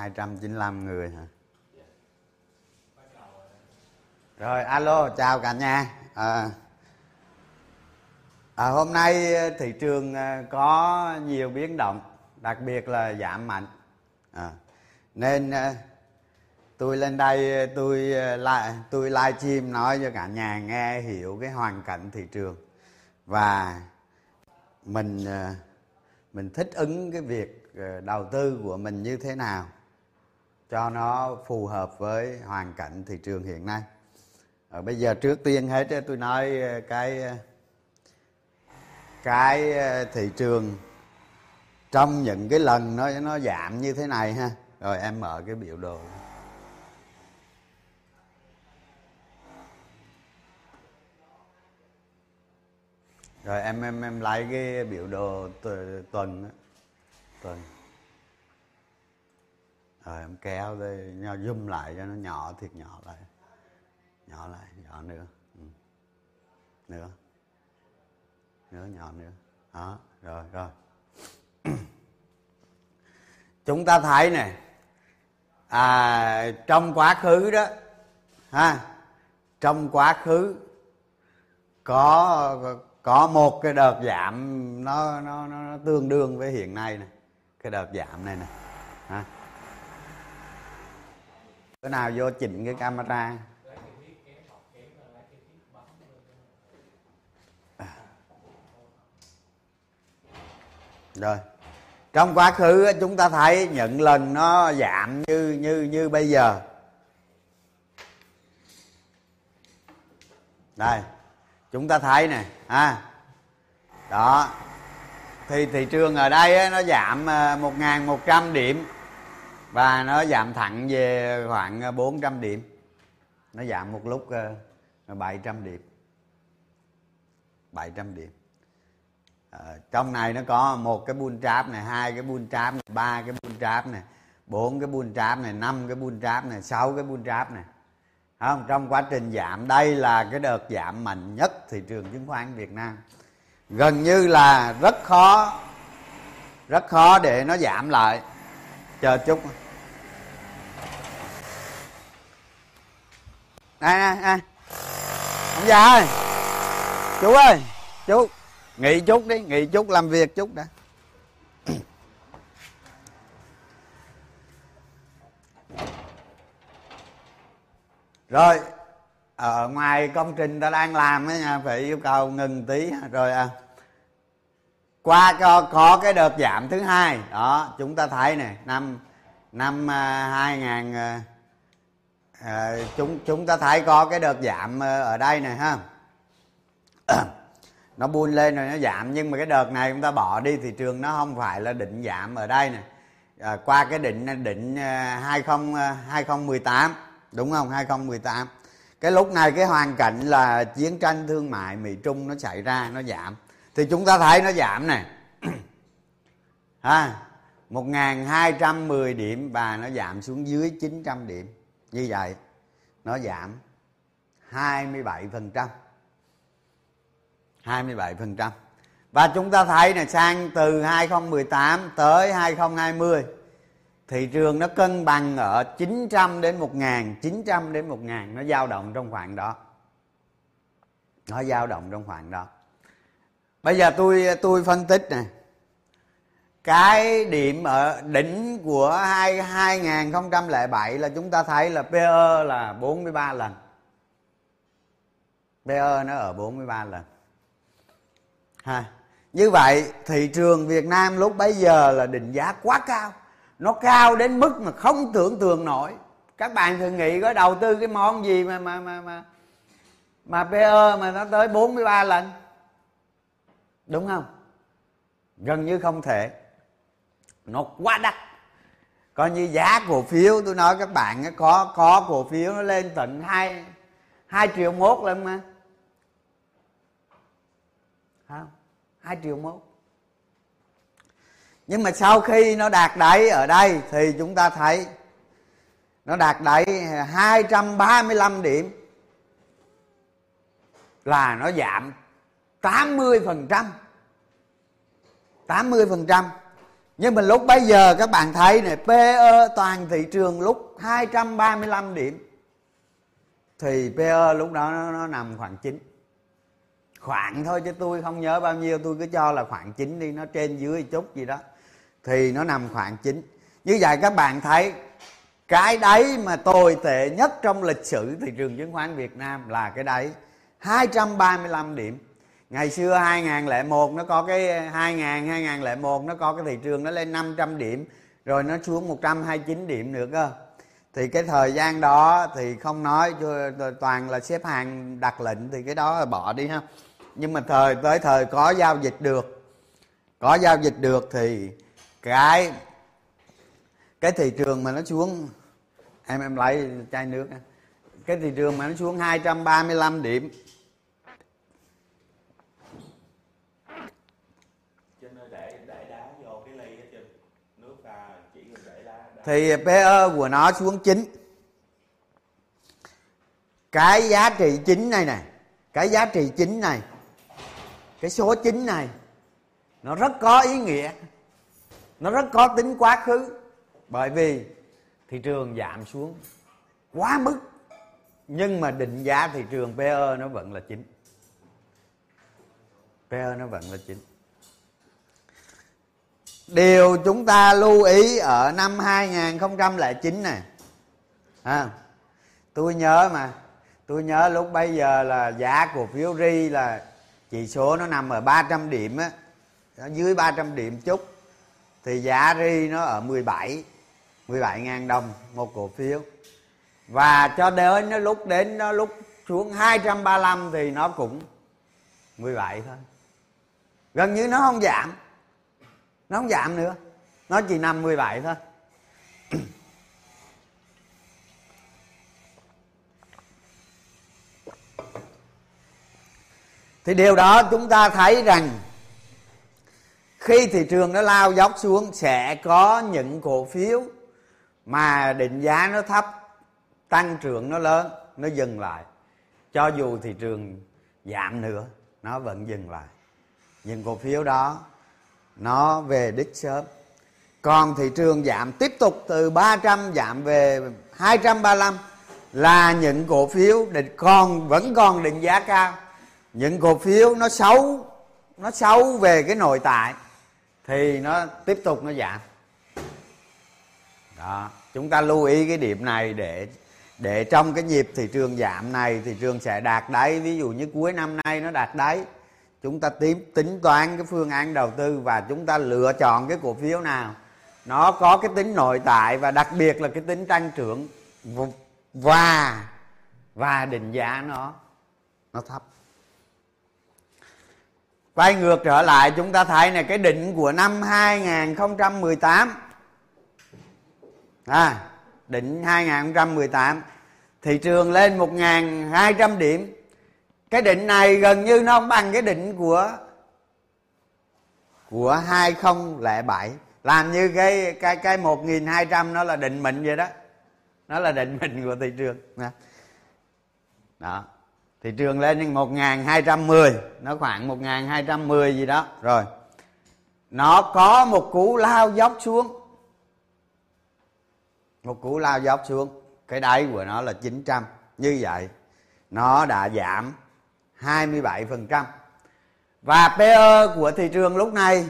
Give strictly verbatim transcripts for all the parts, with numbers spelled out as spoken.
hai trăm chín mươi lăm người hả? Rồi, alo, chào cả nhà. À, à, hôm nay thị trường có nhiều biến động, đặc biệt là giảm mạnh. À, nên tôi lên đây, tôi, tôi live stream nói cho cả nhà nghe hiểu cái hoàn cảnh thị trường. Và mình, mình thích ứng cái việc đầu tư của mình như thế nào cho nó phù hợp với hoàn cảnh thị trường hiện nay. Ở bây giờ trước tiên hết tôi nói cái cái thị trường trong những cái lần nó nó giảm như thế này ha. Rồi em mở cái biểu đồ. Rồi em em em lấy cái biểu đồ tuần đó. Tuần. Rồi em kéo đây nho zoom lại cho nó nhỏ thiệt nhỏ lại. Nhỏ lại, nhỏ nữa. Ừ. Nữa. Nữa, nhỏ nữa. Đó, rồi, rồi. Chúng ta thấy này, à, trong quá khứ đó, ha, trong quá khứ có có một cái đợt giảm nó nó nó, nó tương đương với hiện nay này, cái đợt giảm này nè, ha. Bữa nào vô chỉnh cái camera. Rồi. Trong quá khứ chúng ta thấy những lần nó giảm như như như bây giờ. Đây, chúng ta thấy nè, ha. Đó. Thì thị trường ở đây ấy, nó giảm một nghìn một trăm điểm và nó giảm thẳng về khoảng bốn trăm điểm. Nó giảm một lúc bảy trăm điểm. bảy trăm điểm. Ờ, trong này nó có một cái bull trap này, hai cái bull trap này, ba cái bull trap này, bốn cái bull trap này, năm cái bull trap này, sáu cái bull trap này. Không, trong quá trình giảm đây là cái đợt giảm mạnh nhất thị trường chứng khoán Việt Nam. Gần như là rất khó rất khó để nó giảm lại. Chờ chút. Đây nè, nè. Ông già ơi. Chú ơi, chú nghỉ chút đi, nghỉ chút làm việc chút đã. Rồi, ở ngoài công trình ta đang làm ấy nha, phải yêu cầu ngừng tí rồi. À, qua có, có cái đợt giảm thứ hai, đó, chúng ta thấy này, năm năm hai nghìn à, chúng chúng ta thấy có cái đợt giảm ở đây này ha. Nó buôn lên rồi nó giảm, nhưng mà cái đợt này chúng ta bỏ đi, thị trường nó không phải là định giảm ở đây nè. À, qua cái định định hai không một tám đúng không? hai không một tám. Cái lúc này cái hoàn cảnh là chiến tranh thương mại Mỹ Trung nó xảy ra, nó giảm. Thì chúng ta thấy nó giảm nè. Ha, một nghìn hai trăm mười điểm và nó giảm xuống dưới chín trăm điểm. Như vậy nó giảm hai mươi bảy phần trăm. hai mươi bảy phần trăm. Và chúng ta thấy là sang từ hai không một tám tới hai không hai không thị trường nó cân bằng ở chín trăm đến một nghìn, chín trăm đến một nghìn, nó dao động trong khoảng đó. Nó dao động trong khoảng đó. Bây giờ tôi tôi phân tích này. Cái điểm ở đỉnh của hai nghìn không trăm lẻ bảy là chúng ta thấy là pê e là bốn mươi ba lần. pê e nó ở bốn mươi ba lần. Ha. Như vậy thị trường Việt Nam lúc bấy giờ là định giá quá cao. Nó cao đến mức mà không tưởng tượng nổi. Các bạn thường nghĩ có đầu tư cái món gì mà mà mà mà, mà pê e mà nó tới bốn mươi ba lần, đúng không? Gần như không thể. Nó quá đắt. Coi như giá cổ phiếu, tôi nói các bạn có, có cổ phiếu nó lên tận hai, hai triệu mốt lần mà. hai triệu mốt. Nhưng mà sau khi nó đạt đáy ở đây thì chúng ta thấy nó đạt đáy hai trăm ba mươi lăm điểm là nó giảm tám mươi phần trăm. tám mươi phần trăm. Nhưng mà lúc bây giờ các bạn thấy này, pê e toàn thị trường lúc hai trăm ba mươi lăm điểm thì pê e lúc đó nó, nó nằm khoảng chín. Khoảng thôi chứ tôi không nhớ bao nhiêu, tôi cứ cho là khoảng chín đi, nó trên dưới chút gì đó. Thì nó nằm khoảng chín. Như vậy các bạn thấy cái đáy mà tồi tệ nhất trong lịch sử thị trường chứng khoán Việt Nam là cái đáy hai trăm ba mươi lăm điểm. Ngày xưa hai nghìn không trăm lẻ một nó có cái hai nghìn không trăm lẻ một nó có cái thị trường nó lên năm trăm điểm rồi nó xuống một trăm hai mươi chín điểm nữa cơ. Thì cái thời gian đó thì không nói toàn là xếp hàng đặt lệnh thì cái đó là bỏ đi ha. Nhưng mà thời tới thời có giao dịch được. Có giao dịch được thì cái cái thị trường mà nó xuống, em em lấy chai nước. Cái thị trường mà nó xuống hai trăm ba mươi lăm điểm. Thì pê e của nó xuống chín. Cái giá trị chín này này, cái giá trị chín này, cái số chín này nó rất có ý nghĩa, nó rất có tính quá khứ. Bởi vì thị trường giảm xuống quá mức, nhưng mà định giá thị trường pê e nó vẫn là chín. pê e nó vẫn là chín. Điều chúng ta lưu ý ở năm hai nghìn không trăm lẻ chín này à, tôi nhớ mà tôi nhớ lúc bây giờ là giá cổ phiếu ri là chỉ số nó nằm ở ba trăm điểm á, nó dưới ba trăm điểm chút thì giá ri nó ở mười bảy mười bảy nghìn đồng một cổ phiếu, và cho đến nó lúc đến nó lúc xuống hai trăm ba mươi lăm thì nó cũng mười bảy thôi, gần như nó không giảm. Nó không giảm nữa. Nó chỉ nằm mười bảy thôi. Thì điều đó chúng ta thấy rằng khi thị trường nó lao dốc xuống sẽ có những cổ phiếu mà định giá nó thấp, tăng trưởng nó lớn, nó dừng lại. Cho dù thị trường giảm nữa, nó vẫn dừng lại. Những cổ phiếu đó nó về đích sớm. Còn thị trường giảm tiếp tục từ ba trăm giảm về hai trăm ba mươi lăm là những cổ phiếu định còn vẫn còn định giá cao. Những cổ phiếu nó xấu, nó xấu về cái nội tại thì nó tiếp tục nó giảm. Đó, chúng ta lưu ý cái điểm này để để trong cái nhịp thị trường giảm này thị trường sẽ đạt đáy, ví dụ như cuối năm nay nó đạt đáy. Chúng ta tính, tính toán cái phương án đầu tư và chúng ta lựa chọn cái cổ phiếu nào nó có cái tính nội tại và đặc biệt là cái tính tăng trưởng và và định giá nó nó thấp. Quay ngược trở lại chúng ta thấy này, cái đỉnh của năm hai nghìn không trăm mười tám à, đỉnh hai nghìn không trăm mười tám thị trường lên một nghìn hai trăm điểm. Cái đỉnh này gần như nó không bằng cái đỉnh của của hai nghìn không trăm lẻ bảy, làm như cái cái cái một nghìn hai trăm nó là định mệnh vậy đó. Nó là định mệnh của thị trường. Đó. Thị trường lên một nghìn hai trăm mười, nó khoảng một nghìn hai trăm mười gì đó rồi. Nó có một cú lao dốc xuống. Một cú lao dốc xuống, cái đáy của nó là chín trăm. Như vậy nó đã giảm hai mươi bảy phần trăm. Và pê e của thị trường lúc này,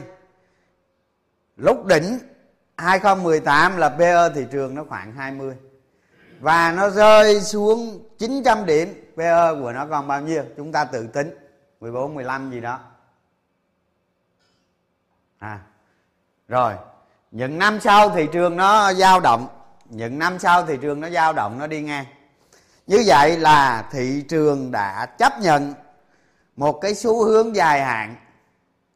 lúc đỉnh hai nghìn không trăm mười tám là pê e thị trường nó khoảng hai mươi. Và nó rơi xuống chín trăm điểm, pê e của nó còn bao nhiêu? Chúng ta tự tính mười bốn, mười lăm gì đó à. Rồi, những năm sau thị trường nó dao động, những năm sau thị trường nó dao động, nó đi ngang. Như vậy là thị trường đã chấp nhận một cái xu hướng dài hạn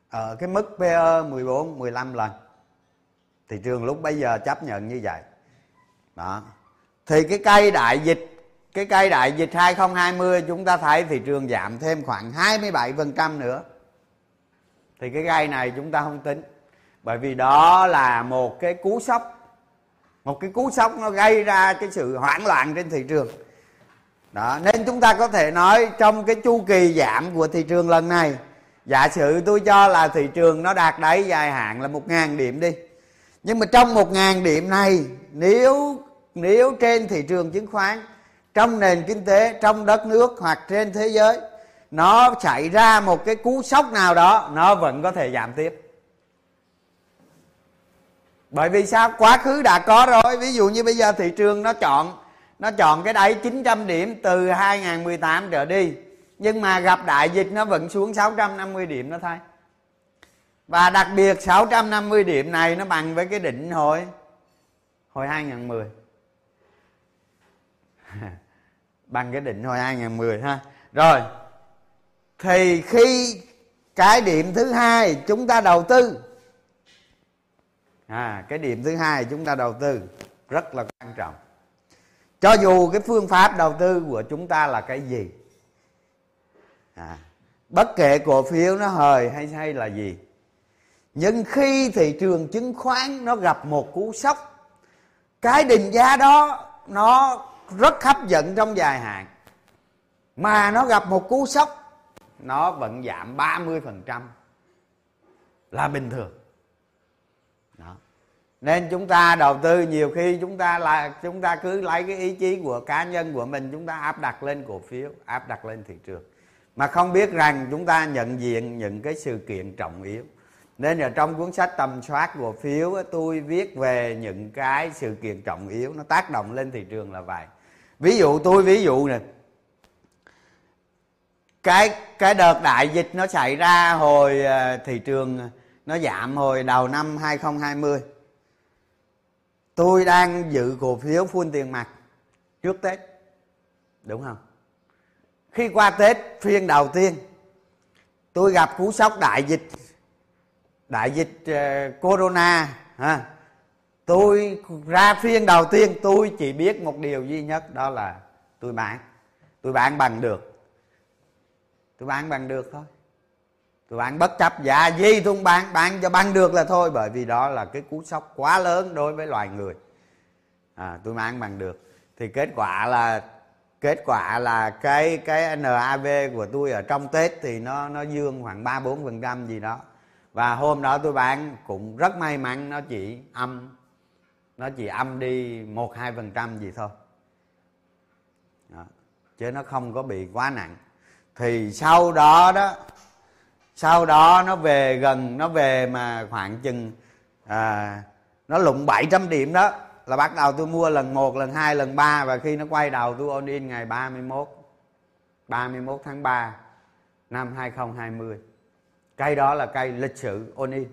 ở cái mức pê e mười bốn, mười lăm lần. Thị trường lúc bây giờ chấp nhận như vậy. Đó. Thì cái cây đại dịch, cái cây đại dịch hai nghìn không trăm hai mươi chúng ta thấy thị trường giảm thêm khoảng hai mươi bảy phần trăm nữa. Thì cái cây này chúng ta không tính. Bởi vì đó là một cái cú sốc. Một cái cú sốc nó gây ra cái sự hoảng loạn trên thị trường. Đó, nên chúng ta có thể nói trong cái chu kỳ giảm của thị trường lần này, giả sử tôi cho là thị trường nó đạt đáy dài hạn là một nghìn điểm đi, Nhưng mà trong một nghìn điểm này, nếu nếu trên thị trường chứng khoán, trong nền kinh tế, trong đất nước hoặc trên thế giới, nó xảy ra một cái cú sốc nào đó, nó vẫn có thể giảm tiếp. Bởi vì sao? Quá khứ đã có rồi. Ví dụ như bây giờ thị trường nó chọn nó chọn cái đáy chín trăm điểm từ hai nghìn không trăm mười tám trở đi, nhưng mà gặp đại dịch nó vẫn xuống sáu trăm năm mươi điểm nó thay. Và đặc biệt sáu trăm năm mươi điểm này nó bằng với cái đỉnh hồi hồi hai nghìn không trăm mười. Bằng cái đỉnh hồi hai nghìn không trăm mười ha. Rồi. Thì khi cái điểm thứ hai chúng ta đầu tư. À, cái điểm thứ hai chúng ta đầu tư rất là quan trọng. Cho dù cái phương pháp đầu tư của chúng ta là cái gì. À, bất kể cổ phiếu nó hời hay hay là gì. Nhưng khi thị trường chứng khoán nó gặp một cú sốc, cái định giá đó nó rất hấp dẫn trong dài hạn, mà nó gặp một cú sốc, nó vẫn giảm ba mươi phần trăm là bình thường đó. Nên chúng ta đầu tư nhiều khi chúng ta là chúng ta cứ lấy cái ý chí của cá nhân của mình, chúng ta áp đặt lên cổ phiếu, áp đặt lên thị trường, mà không biết rằng chúng ta nhận diện những cái sự kiện trọng yếu. Nên ở trong cuốn sách Tầm soát cổ phiếu, tôi viết về những cái sự kiện trọng yếu nó tác động lên thị trường là vậy. Ví dụ tôi ví dụ nè, cái cái đợt đại dịch nó xảy ra hồi thị trường nó giảm hồi đầu năm hai nghìn không trăm hai mươi. Tôi đang giữ cổ phiếu full tiền mặt trước Tết, đúng không? Khi qua Tết phiên đầu tiên, tôi gặp cú sốc đại dịch. Đại dịch uh, corona ha. Tôi ra phiên đầu tiên, tôi chỉ biết một điều duy nhất, đó là tôi bán. Tôi bán bằng được. Tôi bán bằng được thôi. Tôi bán bất chấp giá gì tôi không bán, bán cho bằng được là thôi. Bởi vì đó là cái cú sốc quá lớn đối với loài người. À, tôi bán bằng được. Thì kết quả là Kết quả là cái, cái en a vê của tôi ở trong Tết thì nó, nó dương khoảng ba bốn phần trăm gì đó. Và hôm đó tôi bán cũng rất may mắn, nó chỉ âm nó chỉ âm đi một hai phần trăm gì thôi đó. Chứ nó không có bị quá nặng. Thì sau đó đó sau đó nó về gần nó về mà khoảng chừng à, nó lụng bảy trăm điểm đó, là bắt đầu tôi mua lần một, lần hai, lần ba. Và khi nó quay đầu tôi all in ngày ba mươi mốt tháng ba năm hai nghìn không trăm hai mươi. Cây đó là cây lịch sử all in.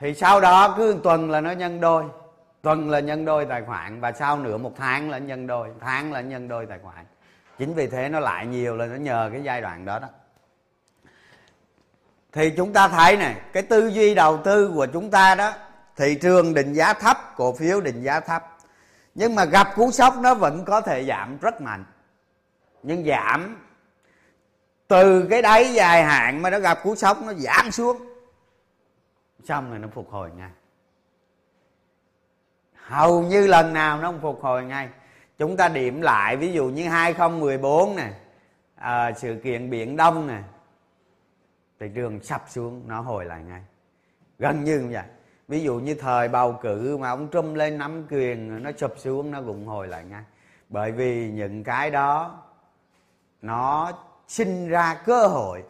Thì sau đó cứ tuần là nó nhân đôi, tuần là nhân đôi tài khoản. Và sau nửa một tháng là nhân đôi, tháng là nhân đôi tài khoản. Chính vì thế nó lại nhiều là nó nhờ cái giai đoạn đó đó. Thì chúng ta thấy này, cái tư duy đầu tư của chúng ta đó, thị trường định giá thấp, cổ phiếu định giá thấp, nhưng mà gặp cú sốc nó vẫn có thể giảm rất mạnh. Nhưng giảm từ cái đáy dài hạn mà nó gặp cú sốc, nó giảm xuống, xong rồi nó phục hồi ngay. Hầu như lần nào nó không phục hồi ngay. Chúng ta điểm lại, ví dụ như hai nghìn không trăm mười bốn này, à, sự kiện Biển Đông này, thị trường sập xuống nó hồi lại ngay, gần như như vậy. Ví dụ như thời bầu cử mà ông Trump lên nắm quyền, nó sụp xuống nó cũng hồi lại ngay. Bởi vì những cái đó nó sinh ra cơ hội.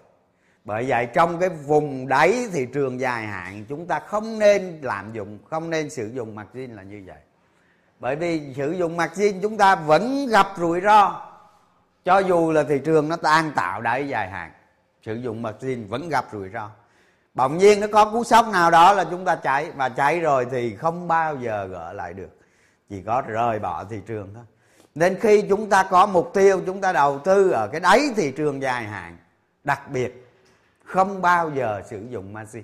Bởi vậy trong cái vùng đáy thị trường dài hạn, chúng ta không nên lạm dụng, không nên sử dụng margin là như vậy. Bởi vì sử dụng margin chúng ta vẫn gặp rủi ro. Cho dù là thị trường nó đang tạo đáy dài hạn, sử dụng margin vẫn gặp rủi ro. Bỗng nhiên nó có cú sốc nào đó là chúng ta cháy. Và cháy rồi thì không bao giờ gỡ lại được, chỉ có rời bỏ thị trường thôi. Nên khi chúng ta có mục tiêu, chúng ta đầu tư ở cái đáy thị trường dài hạn, đặc biệt không bao giờ sử dụng margin.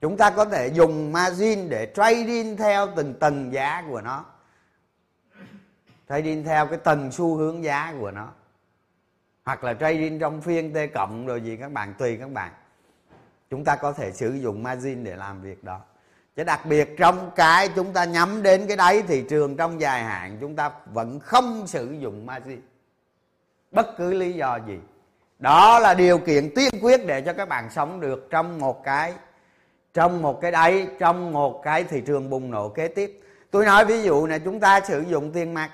Chúng ta có thể dùng margin để trading theo từng tầng giá của nó, trading theo cái tầng xu hướng giá của nó, hoặc là trading trong phiên T cộng rồi gì các bạn, tùy các bạn. Chúng ta có thể sử dụng margin để làm việc đó. Chứ đặc biệt trong cái chúng ta nhắm đến cái đáy thị trường trong dài hạn, chúng ta vẫn không sử dụng margin bất cứ lý do gì. Đó là điều kiện tiên quyết để cho các bạn sống được trong một cái trong một cái đáy, trong một cái thị trường bùng nổ kế tiếp. Tôi nói ví dụ này, chúng ta sử dụng tiền mặt,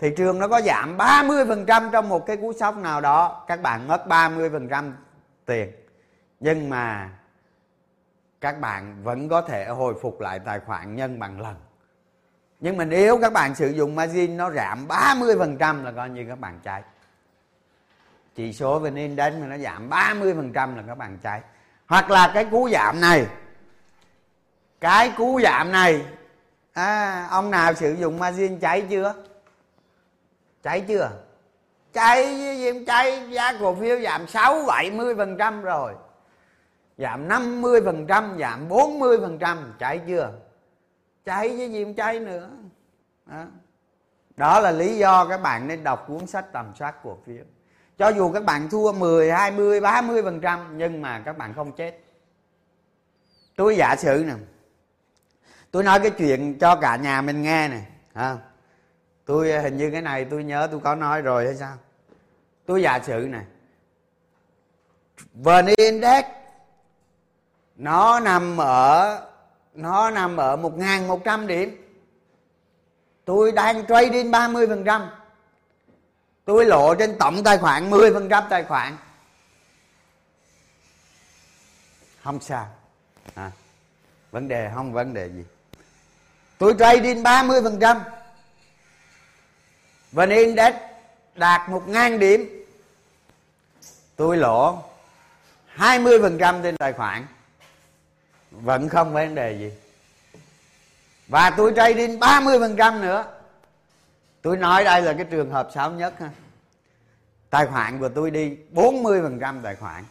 thị trường nó có giảm ba mươi phần trăm trong một cái cú sốc nào đó, các bạn mất ba mươi phần trăm tiền, nhưng mà các bạn vẫn có thể hồi phục lại tài khoản nhân bằng lần. Nhưng mình yếu, các bạn sử dụng margin nó giảm ba mươi phần trăm là coi như các bạn cháy. Chỉ số VN Index mà nó giảm ba mươi phần trăm là các bạn cháy. Hoặc là cái cú giảm này, cái cú giảm này, à, ông nào sử dụng margin cháy chưa? Cháy chưa? Cháy với em cháy, giá cổ phiếu giảm sáu bảy mươi phần trăm rồi, giảm năm mươi phần trăm, giảm bốn mươi phần trăm, cháy chưa? Cháy với gì không cháy nữa. Đó. Đó là lý do các bạn nên đọc cuốn sách Tầm Soát Cổ Phiếu. Cho dù các bạn thua mười, hai mươi, ba mươi phần trăm nhưng mà các bạn không chết. Tôi giả sử nè, tôi nói cái chuyện cho cả nhà mình nghe nè. À, tôi hình như cái này tôi nhớ tôi có nói rồi hay sao. Tôi giả sử nè, vê en Index nó nằm ở Nó nằm ở một nghìn một trăm điểm. Tôi đang trading ba mươi phần trăm, tôi lộ trên tổng tài khoản mười phần trăm tài khoản. Không sao à, vấn đề không vấn đề gì. Tôi trading ba mươi phần trăm, vê en Index đạt một nghìn điểm, tôi lộ hai mươi phần trăm trên tài khoản, vẫn không vấn đề gì. Và tôi trading ba mươi phần trăm nữa. Tôi nói đây là cái trường hợp xấu nhất ha. Tài khoản của tôi đi bốn mươi phần trăm tài khoản,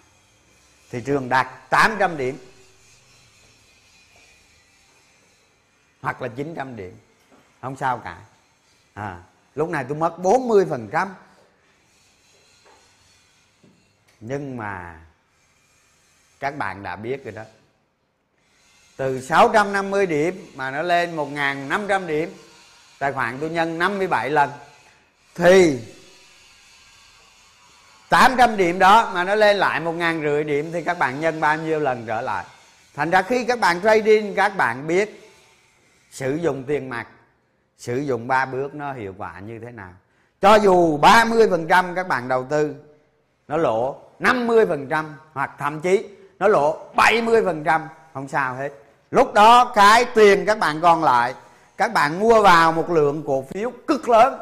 thị trường đạt tám trăm điểm hoặc là chín trăm điểm, không sao cả à. Lúc này tôi mất bốn mươi phần trăm, nhưng mà các bạn đã biết rồi đó, từ sáu trăm năm mươi điểm mà nó lên một nghìn năm trăm điểm, tài khoản tôi nhân năm mươi bảy lần, thì tám trăm điểm đó mà nó lên lại một nghìn năm trăm điểm thì các bạn nhân bao nhiêu lần trở lại. Thành ra khi các bạn trading, các bạn biết sử dụng tiền mặt, sử dụng ba bước nó hiệu quả như thế nào. Cho dù ba mươi phần trăm các bạn đầu tư nó lỗ năm mươi phần trăm hoặc thậm chí nó lỗ bảy mươi phần trăm, không sao hết. Lúc đó cái tiền các bạn còn lại, các bạn mua vào một lượng cổ phiếu cực lớn.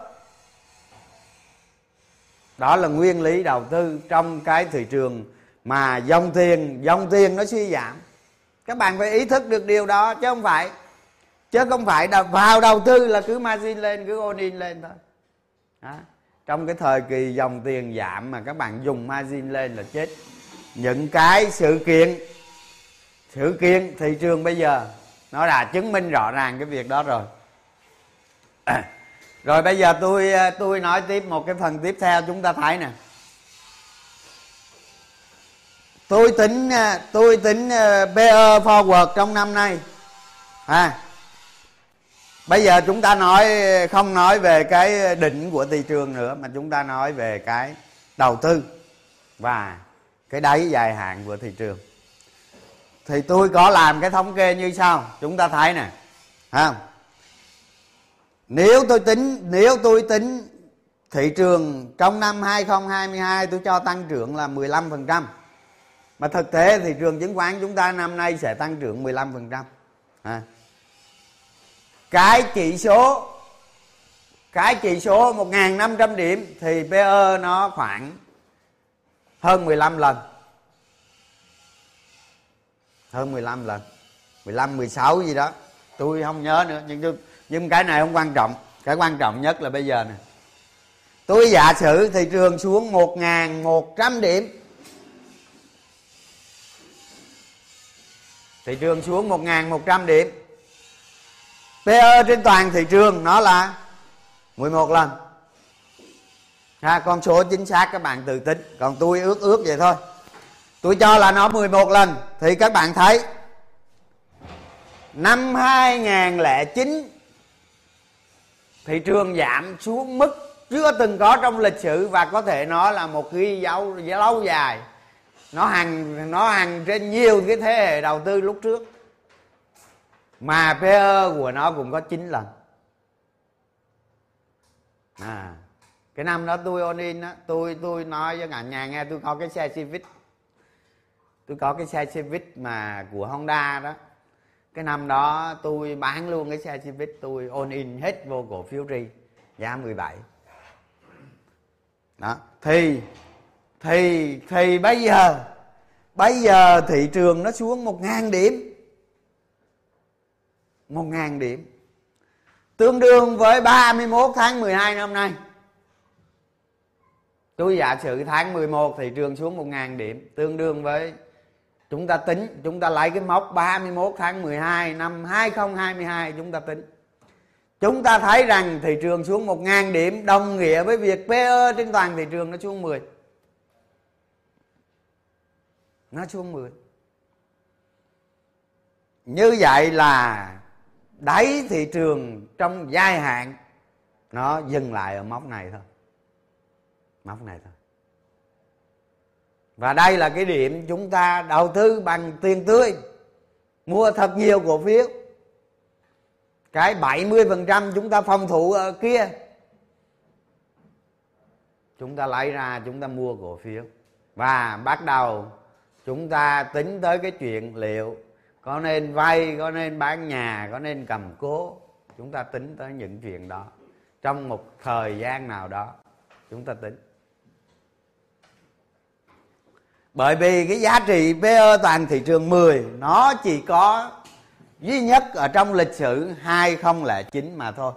Đó là nguyên lý đầu tư trong cái thị trường mà dòng tiền, dòng tiền nó suy giảm. Các bạn phải ý thức được điều đó, chứ không phải chứ không phải vào đầu tư là cứ margin lên, cứ all in lên thôi. Đó. Trong cái thời kỳ dòng tiền giảm mà các bạn dùng margin lên là chết. Những cái sự kiện sự kiện thị trường bây giờ nó đã chứng minh rõ ràng cái việc đó rồi. À, rồi bây giờ tôi tôi nói tiếp một cái phần tiếp theo. Chúng ta thấy nè, tôi tính tôi tính pê e forward trong năm nay. À, bây giờ chúng ta nói không nói về cái đỉnh của thị trường nữa, mà chúng ta nói về cái đầu tư và cái đáy dài hạn của thị trường. Thì tôi có làm cái thống kê như sau. Chúng ta thấy nè, ha. Nếu tôi tính Nếu tôi tính thị trường trong năm hai không hai hai, tôi cho tăng trưởng là mười lăm phần trăm, mà thực tế thị trường chứng khoán chúng ta năm nay sẽ tăng trưởng mười lăm phần trăm ha. Cái chỉ số Cái chỉ số một nghìn năm trăm điểm thì pê e nó khoảng hơn mười lăm lần, hơn mười lăm lần, mười lăm, mười sáu gì đó tôi không nhớ nữa. Nhưng, nhưng cái này không quan trọng. Cái quan trọng nhất là bây giờ nè, tôi giả sử thị trường xuống một nghìn một trăm điểm, thị trường xuống một nghìn một trăm điểm, pê e trên toàn thị trường nó là mười một lần ha. Con số chính xác các bạn tự tính, còn tôi ước ước vậy thôi. Tôi cho là nó mười một lần. Thì các bạn thấy năm hai không không chín thị trường giảm xuống mức chưa từng có trong lịch sử, và có thể nói là một ghi dấu lâu dài nó ăn nó ăn trên nhiều cái thế hệ đầu tư lúc trước, mà pê e của nó cũng có chín lần. À, cái năm đó tôi on in á, tôi tôi nói với cả nhà nghe, tôi có cái xe Civic, tôi có cái xe Civic mà của Honda đó. Cái năm đó tôi bán luôn cái xe Civic, tôi on in hết vô cổ phiếu Ri giá mười bảy. Đó, thì thì thì bây giờ bây giờ thị trường nó xuống một ngàn điểm, một ngàn điểm tương đương với ba mươi mốt tháng mười hai năm nay. Tôi giả sử tháng mười một thị trường xuống một ngàn điểm, tương đương với, chúng ta tính, chúng ta lấy cái mốc ba mươi mốt tháng mười hai năm hai không hai hai chúng ta tính. Chúng ta thấy rằng thị trường xuống một ngàn điểm đồng nghĩa với việc pê e trên toàn thị trường nó xuống mười. Nó xuống mười. Như vậy là đáy thị trường trong dài hạn nó dừng lại ở mốc này thôi. Mốc này thôi. Và đây là cái điểm chúng ta đầu tư bằng tiền tươi, mua thật nhiều cổ phiếu. Cái bảy mươi phần trăm chúng ta phòng thủ ở kia, chúng ta lấy ra chúng ta mua cổ phiếu. Và bắt đầu chúng ta tính tới cái chuyện liệu có nên vay, có nên bán nhà, có nên cầm cố. Chúng ta tính tới những chuyện đó. Trong một thời gian nào đó chúng ta tính. Bởi vì cái giá trị pê e toàn thị trường mười nó chỉ có duy nhất ở trong lịch sử hai không không chín mà thôi.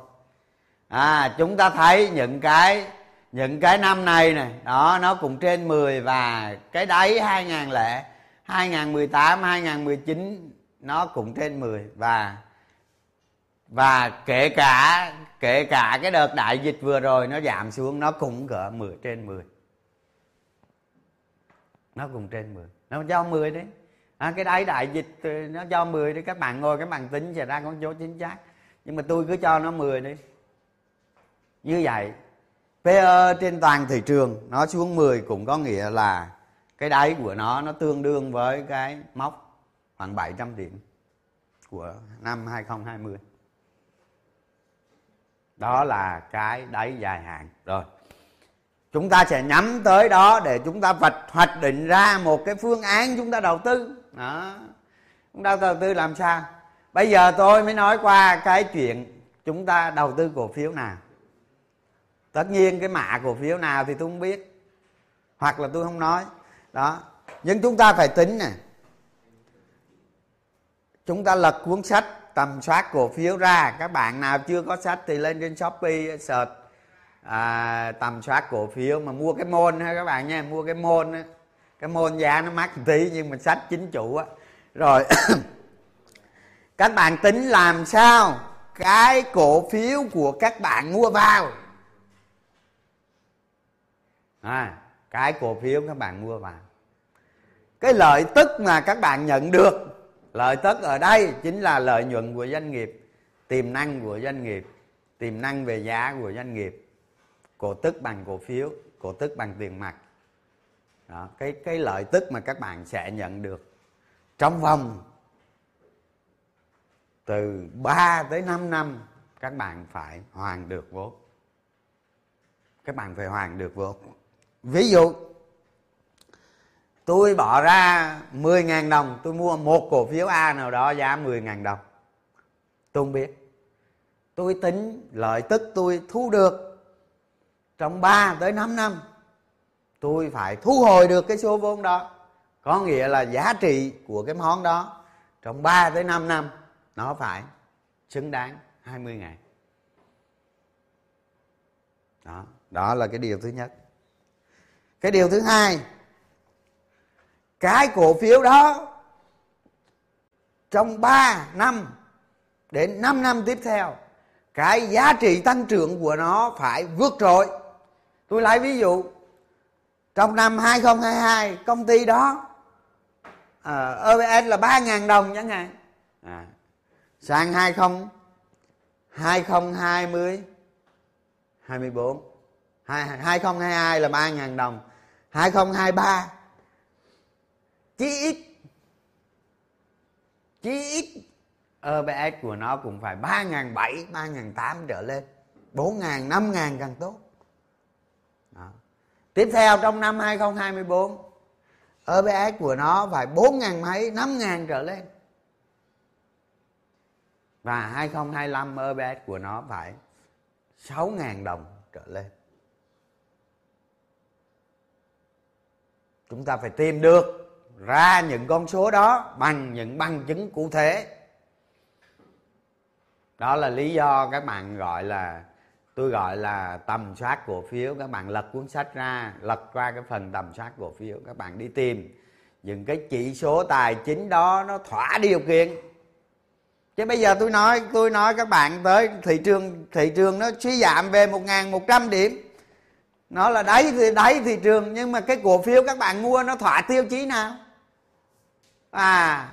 À, chúng ta thấy những cái những cái năm này này, đó nó cũng trên mười, và cái đáy hai không không không, hai không một tám, hai không một chín nó cũng trên mười, và và kể cả kể cả cái đợt đại dịch vừa rồi nó giảm xuống, nó cũng cỡ mười, trên mười. Nó cũng trên mười. Nó cho mười đấy. À, cái đáy đại dịch nó cho mười đấy, các bạn ngồi các bạn tính sẽ ra con số chính xác. Nhưng mà tôi cứ cho nó mười đi. Như vậy pê e trên toàn thị trường nó xuống mười cũng có nghĩa là cái đáy của nó nó tương đương với cái mốc khoảng bảy trăm điểm của năm hai không hai không. Đó là cái đáy dài hạn rồi. Chúng ta sẽ nhắm tới đó để chúng ta vạch hoạch định ra một cái phương án chúng ta đầu tư. Đó. Chúng ta đầu tư làm sao? Bây giờ tôi mới nói qua cái chuyện chúng ta đầu tư cổ phiếu nào. Tất nhiên cái mã cổ phiếu nào thì tôi không biết, hoặc là tôi không nói. Đó. Nhưng chúng ta phải tính nè. Chúng ta lật cuốn sách tầm soát cổ phiếu ra. Các bạn nào chưa có sách thì lên trên Shopee search à, tầm soát cổ phiếu mà mua cái môn ha các bạn nha, mua cái môn á. Cái môn giá nó mắc một tí nhưng mà sách chính chủ á. Rồi các bạn tính làm sao cái cổ phiếu của các bạn mua vào. À, cái cổ phiếu các bạn mua vào, cái lợi tức mà các bạn nhận được, lợi tức ở đây chính là lợi nhuận của doanh nghiệp, tiềm năng của doanh nghiệp, tiềm năng về giá của doanh nghiệp, cổ tức bằng cổ phiếu, cổ tức bằng tiền mặt. Đó, cái cái lợi tức mà các bạn sẽ nhận được trong vòng từ ba tới năm năm các bạn phải hoàn được vốn. Các bạn phải hoàn được vốn. Ví dụ tôi bỏ ra mười ngàn đồng, tôi mua một cổ phiếu A nào đó giá mười ngàn đồng, tôi không biết. Tôi tính lợi tức tôi thu được trong ba tới năm năm, tôi phải thu hồi được cái số vốn đó. Có nghĩa là giá trị của cái món đó trong ba tới năm năm nó phải xứng đáng hai mươi ngàn. Đó, đó là cái điều thứ nhất. Cái điều thứ hai, cái cổ phiếu đó trong ba năm đến năm năm tiếp theo, cái giá trị tăng trưởng của nó phải vượt trội. Tôi lấy ví dụ, trong năm hai không hai hai công ty đó à, e bê ét là ba ngàn đồng chẳng hạn. À, sang hai không hai không, hai không hai không, hai mươi bốn, hai không hai hai là ba ngàn đồng, hai không hai ba Chứ x Chứ x e bê ét của nó cũng phải ba nghìn bảy trăm, ba nghìn tám trăm trở lên, bốn nghìn, năm nghìn càng tốt. Đó. Tiếp theo trong năm hai không hai tư e bê ét của nó phải bốn nghìn mấy, năm nghìn trở lên. Và hai không hai lăm e bê ét của nó phải sáu nghìn đồng trở lên. Chúng ta phải tìm được ra những con số đó bằng những bằng chứng cụ thể. Đó là lý do các bạn gọi là, tôi gọi là tầm soát cổ phiếu. Các bạn lật cuốn sách ra, lật qua cái phần tầm soát cổ phiếu, các bạn đi tìm những cái chỉ số tài chính đó nó thỏa điều kiện. Chứ bây giờ tôi nói tôi nói các bạn tới thị trường, thị trường nó suy giảm về một nghìn một trăm điểm, nó là đấy thì đấy thị trường, nhưng mà cái cổ phiếu các bạn mua nó thỏa tiêu chí nào? À,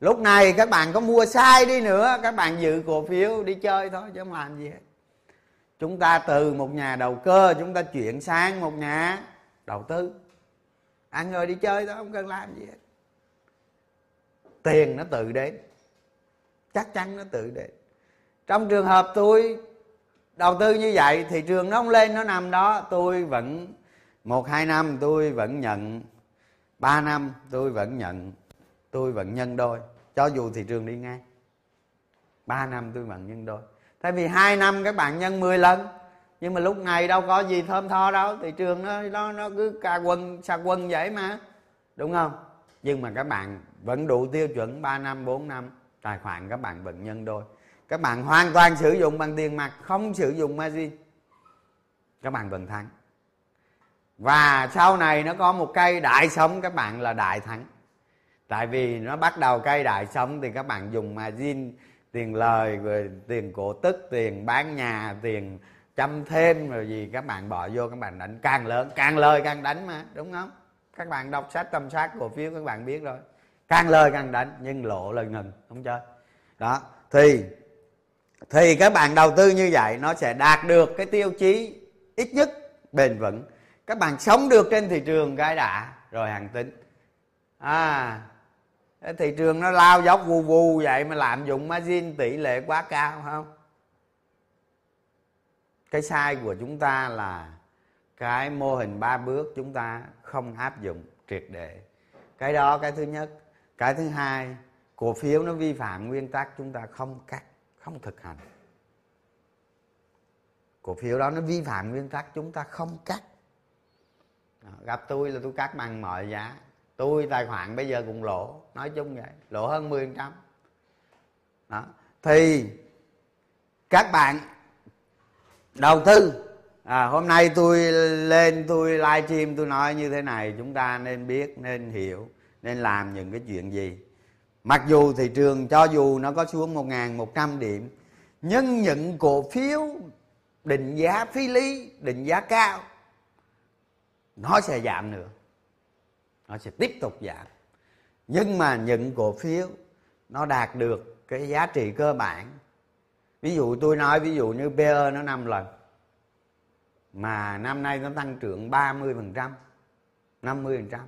lúc này các bạn có mua sai đi nữa, các bạn giữ cổ phiếu đi chơi thôi chứ không làm gì hết. Chúng ta từ một nhà đầu cơ chúng ta chuyển sang một nhà đầu tư, ăn rồi đi chơi thôi, không cần làm gì hết. Tiền nó tự đến, chắc chắn nó tự đến. Trong trường hợp tôi đầu tư như vậy, thị trường nó không lên nó nằm đó, tôi vẫn một hai năm tôi vẫn nhận, ba năm tôi vẫn nhận, tôi vẫn nhân đôi, cho dù thị trường đi ngang. ba năm tôi vẫn nhân đôi. Tại vì hai năm các bạn nhân mười lần. Nhưng mà lúc này đâu có gì thơm tho đâu, thị trường nó nó nó cứ cà quần sạc quần vậy mà. Đúng không? Nhưng mà các bạn vẫn đủ tiêu chuẩn ba năm, bốn năm, tài khoản các bạn vẫn nhân đôi. Các bạn hoàn toàn sử dụng bằng tiền mặt, không sử dụng margin. Các bạn vẫn thắng. Và sau này nó có một cây đại sống, các bạn là đại thắng. Tại vì nó bắt đầu cây đại sống thì các bạn dùng margin, tiền lời, rồi tiền cổ tức, tiền bán nhà, tiền chăm thêm rồi gì các bạn bỏ vô, các bạn đánh càng lớn, càng lời càng đánh mà, đúng không? Các bạn đọc sách tầm soát cổ phiếu các bạn biết rồi. Càng lời càng đánh, nhưng lộ là ngừng, không chơi. Đó, thì thì các bạn đầu tư như vậy nó sẽ đạt được cái tiêu chí ít nhất bền vững. Các bạn sống được trên thị trường cái đã rồi hàng tính. À, thị trường nó lao dốc vù vù vậy mà lạm dụng margin tỷ lệ quá cao không? Cái sai của chúng ta là cái mô hình ba bước chúng ta không áp dụng triệt để. Cái đó cái thứ nhất. Cái thứ hai, cổ phiếu nó vi phạm nguyên tắc chúng ta không cắt, không thực hành. Cổ phiếu đó nó vi phạm nguyên tắc chúng ta không cắt. Gặp tôi là tôi cắt bằng mọi giá. Tôi tài khoản bây giờ cũng lỗ, nói chung vậy, lỗ hơn mười phần trăm. Đó. Thì các bạn đầu tư, à, hôm nay tôi lên tôi live stream tôi nói như thế này, chúng ta nên biết, nên hiểu, nên làm những cái chuyện gì. Mặc dù thị trường cho dù nó có xuống một nghìn một trăm điểm, nhưng những cổ phiếu định giá phi lý, định giá cao, nó sẽ giảm nữa. Nó sẽ tiếp tục giảm. Nhưng mà những cổ phiếu nó đạt được cái giá trị cơ bản. Ví dụ tôi nói ví dụ như pê e nó năm lần, mà năm nay nó tăng trưởng ba mươi phần trăm, năm mươi phần trăm,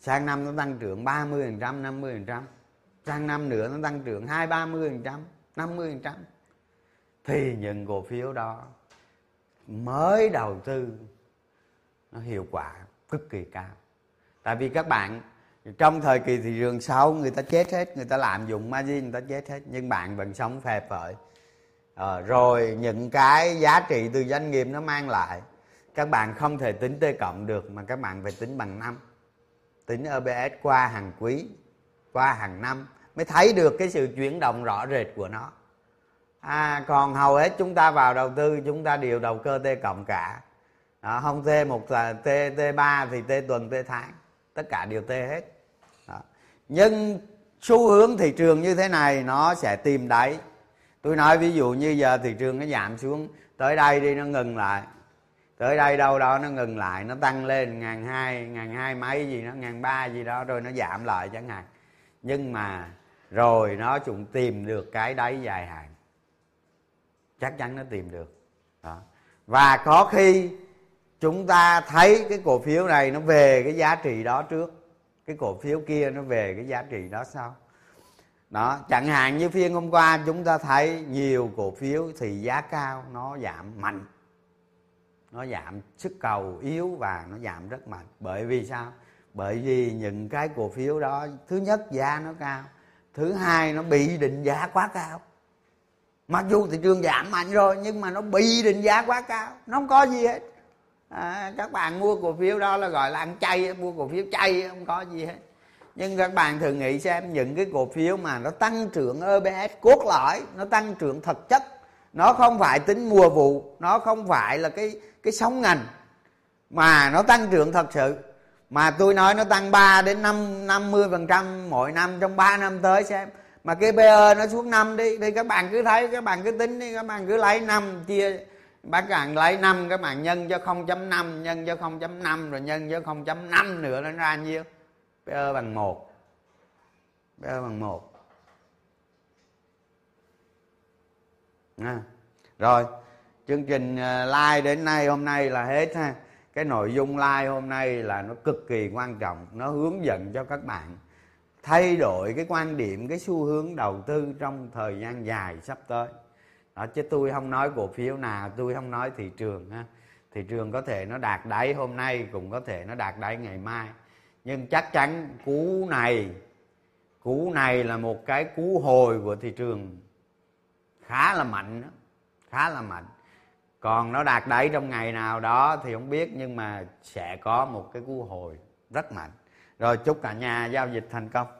sang năm nó tăng trưởng ba mươi phần trăm, năm mươi phần trăm, sang năm nữa nó tăng trưởng hai mươi ba mươi phần trăm, năm mươi phần trăm. Thì những cổ phiếu đó mới đầu tư nó hiệu quả cực kỳ cao. Tại vì các bạn trong thời kỳ thị trường xấu người ta chết hết, người ta lạm dụng margin người ta chết hết, nhưng bạn vẫn sống phè phởi. Ờ, rồi những cái giá trị từ doanh nghiệp nó mang lại các bạn không thể tính T cộng được, mà các bạn phải tính bằng năm, tính e bê ét qua hàng quý, qua hàng năm mới thấy được cái sự chuyển động rõ rệt của nó. À, còn hầu hết chúng ta vào đầu tư chúng ta đều đầu cơ T cộng cả. Đó, không T một là T T ba thì T tuần, T tháng, tất cả đều T hết. Đó. Nhưng xu hướng thị trường như thế này nó sẽ tìm đáy. Tôi nói ví dụ như giờ thị trường nó giảm xuống tới đây đi, nó ngừng lại tới đây đâu đó, nó ngừng lại, nó tăng lên ngàn hai ngàn hai mấy gì đó, ngàn ba gì đó, rồi nó giảm lại chẳng hạn, nhưng mà rồi nó cũng tìm được cái đáy dài hạn, chắc chắn nó tìm được. Đó. Và có khi chúng ta thấy cái cổ phiếu này nó về cái giá trị đó trước, cái cổ phiếu kia nó về cái giá trị đó sau đó. Chẳng hạn như phiên hôm qua chúng ta thấy nhiều cổ phiếu thì giá cao nó giảm mạnh, nó giảm sức cầu yếu và nó giảm rất mạnh. Bởi vì sao? Bởi vì những cái cổ phiếu đó, thứ nhất giá nó cao, thứ hai nó bị định giá quá cao. Mặc dù thị trường giảm mạnh rồi nhưng mà nó bị định giá quá cao, nó không có gì hết. À, các bạn mua cổ phiếu đó là gọi là ăn chay, mua cổ phiếu chay không có gì hết. Nhưng các bạn thử nghĩ xem, những cái cổ phiếu mà nó tăng trưởng o bê ét cốt lõi, nó tăng trưởng thực chất, nó không phải tính mùa vụ, nó không phải là cái cái sóng ngành, mà nó tăng trưởng thật sự. Mà tôi nói nó tăng ba đến năm mươi phần trăm mỗi năm trong ba năm tới xem. Mà cái pê e nó xuống năm đi, thì các bạn cứ thấy, các bạn cứ tính đi, các bạn cứ lấy năm chia, các bạn lấy năm, các bạn nhân cho không phẩy năm, nhân cho không phẩy năm rồi nhân cho không phẩy năm nữa nó ra nhiêu? pê e bằng một. pê e bằng một. À, rồi, chương trình live đến nay hôm nay là hết ha. Cái nội dung live hôm nay là nó cực kỳ quan trọng, nó hướng dẫn cho các bạn thay đổi cái quan điểm, cái xu hướng đầu tư trong thời gian dài sắp tới. Đó, chứ tôi không nói cổ phiếu nào, tôi không nói thị trường ha. Thị trường có thể nó đạt đáy hôm nay, cũng có thể nó đạt đáy ngày mai. Nhưng chắc chắn cú này, cú này là một cái cú hồi của thị trường khá là mạnh, khá là mạnh. Còn nó đạt đáy trong ngày nào đó thì không biết, nhưng mà sẽ có một cái cú hồi rất mạnh. Rồi chúc cả nhà giao dịch thành công.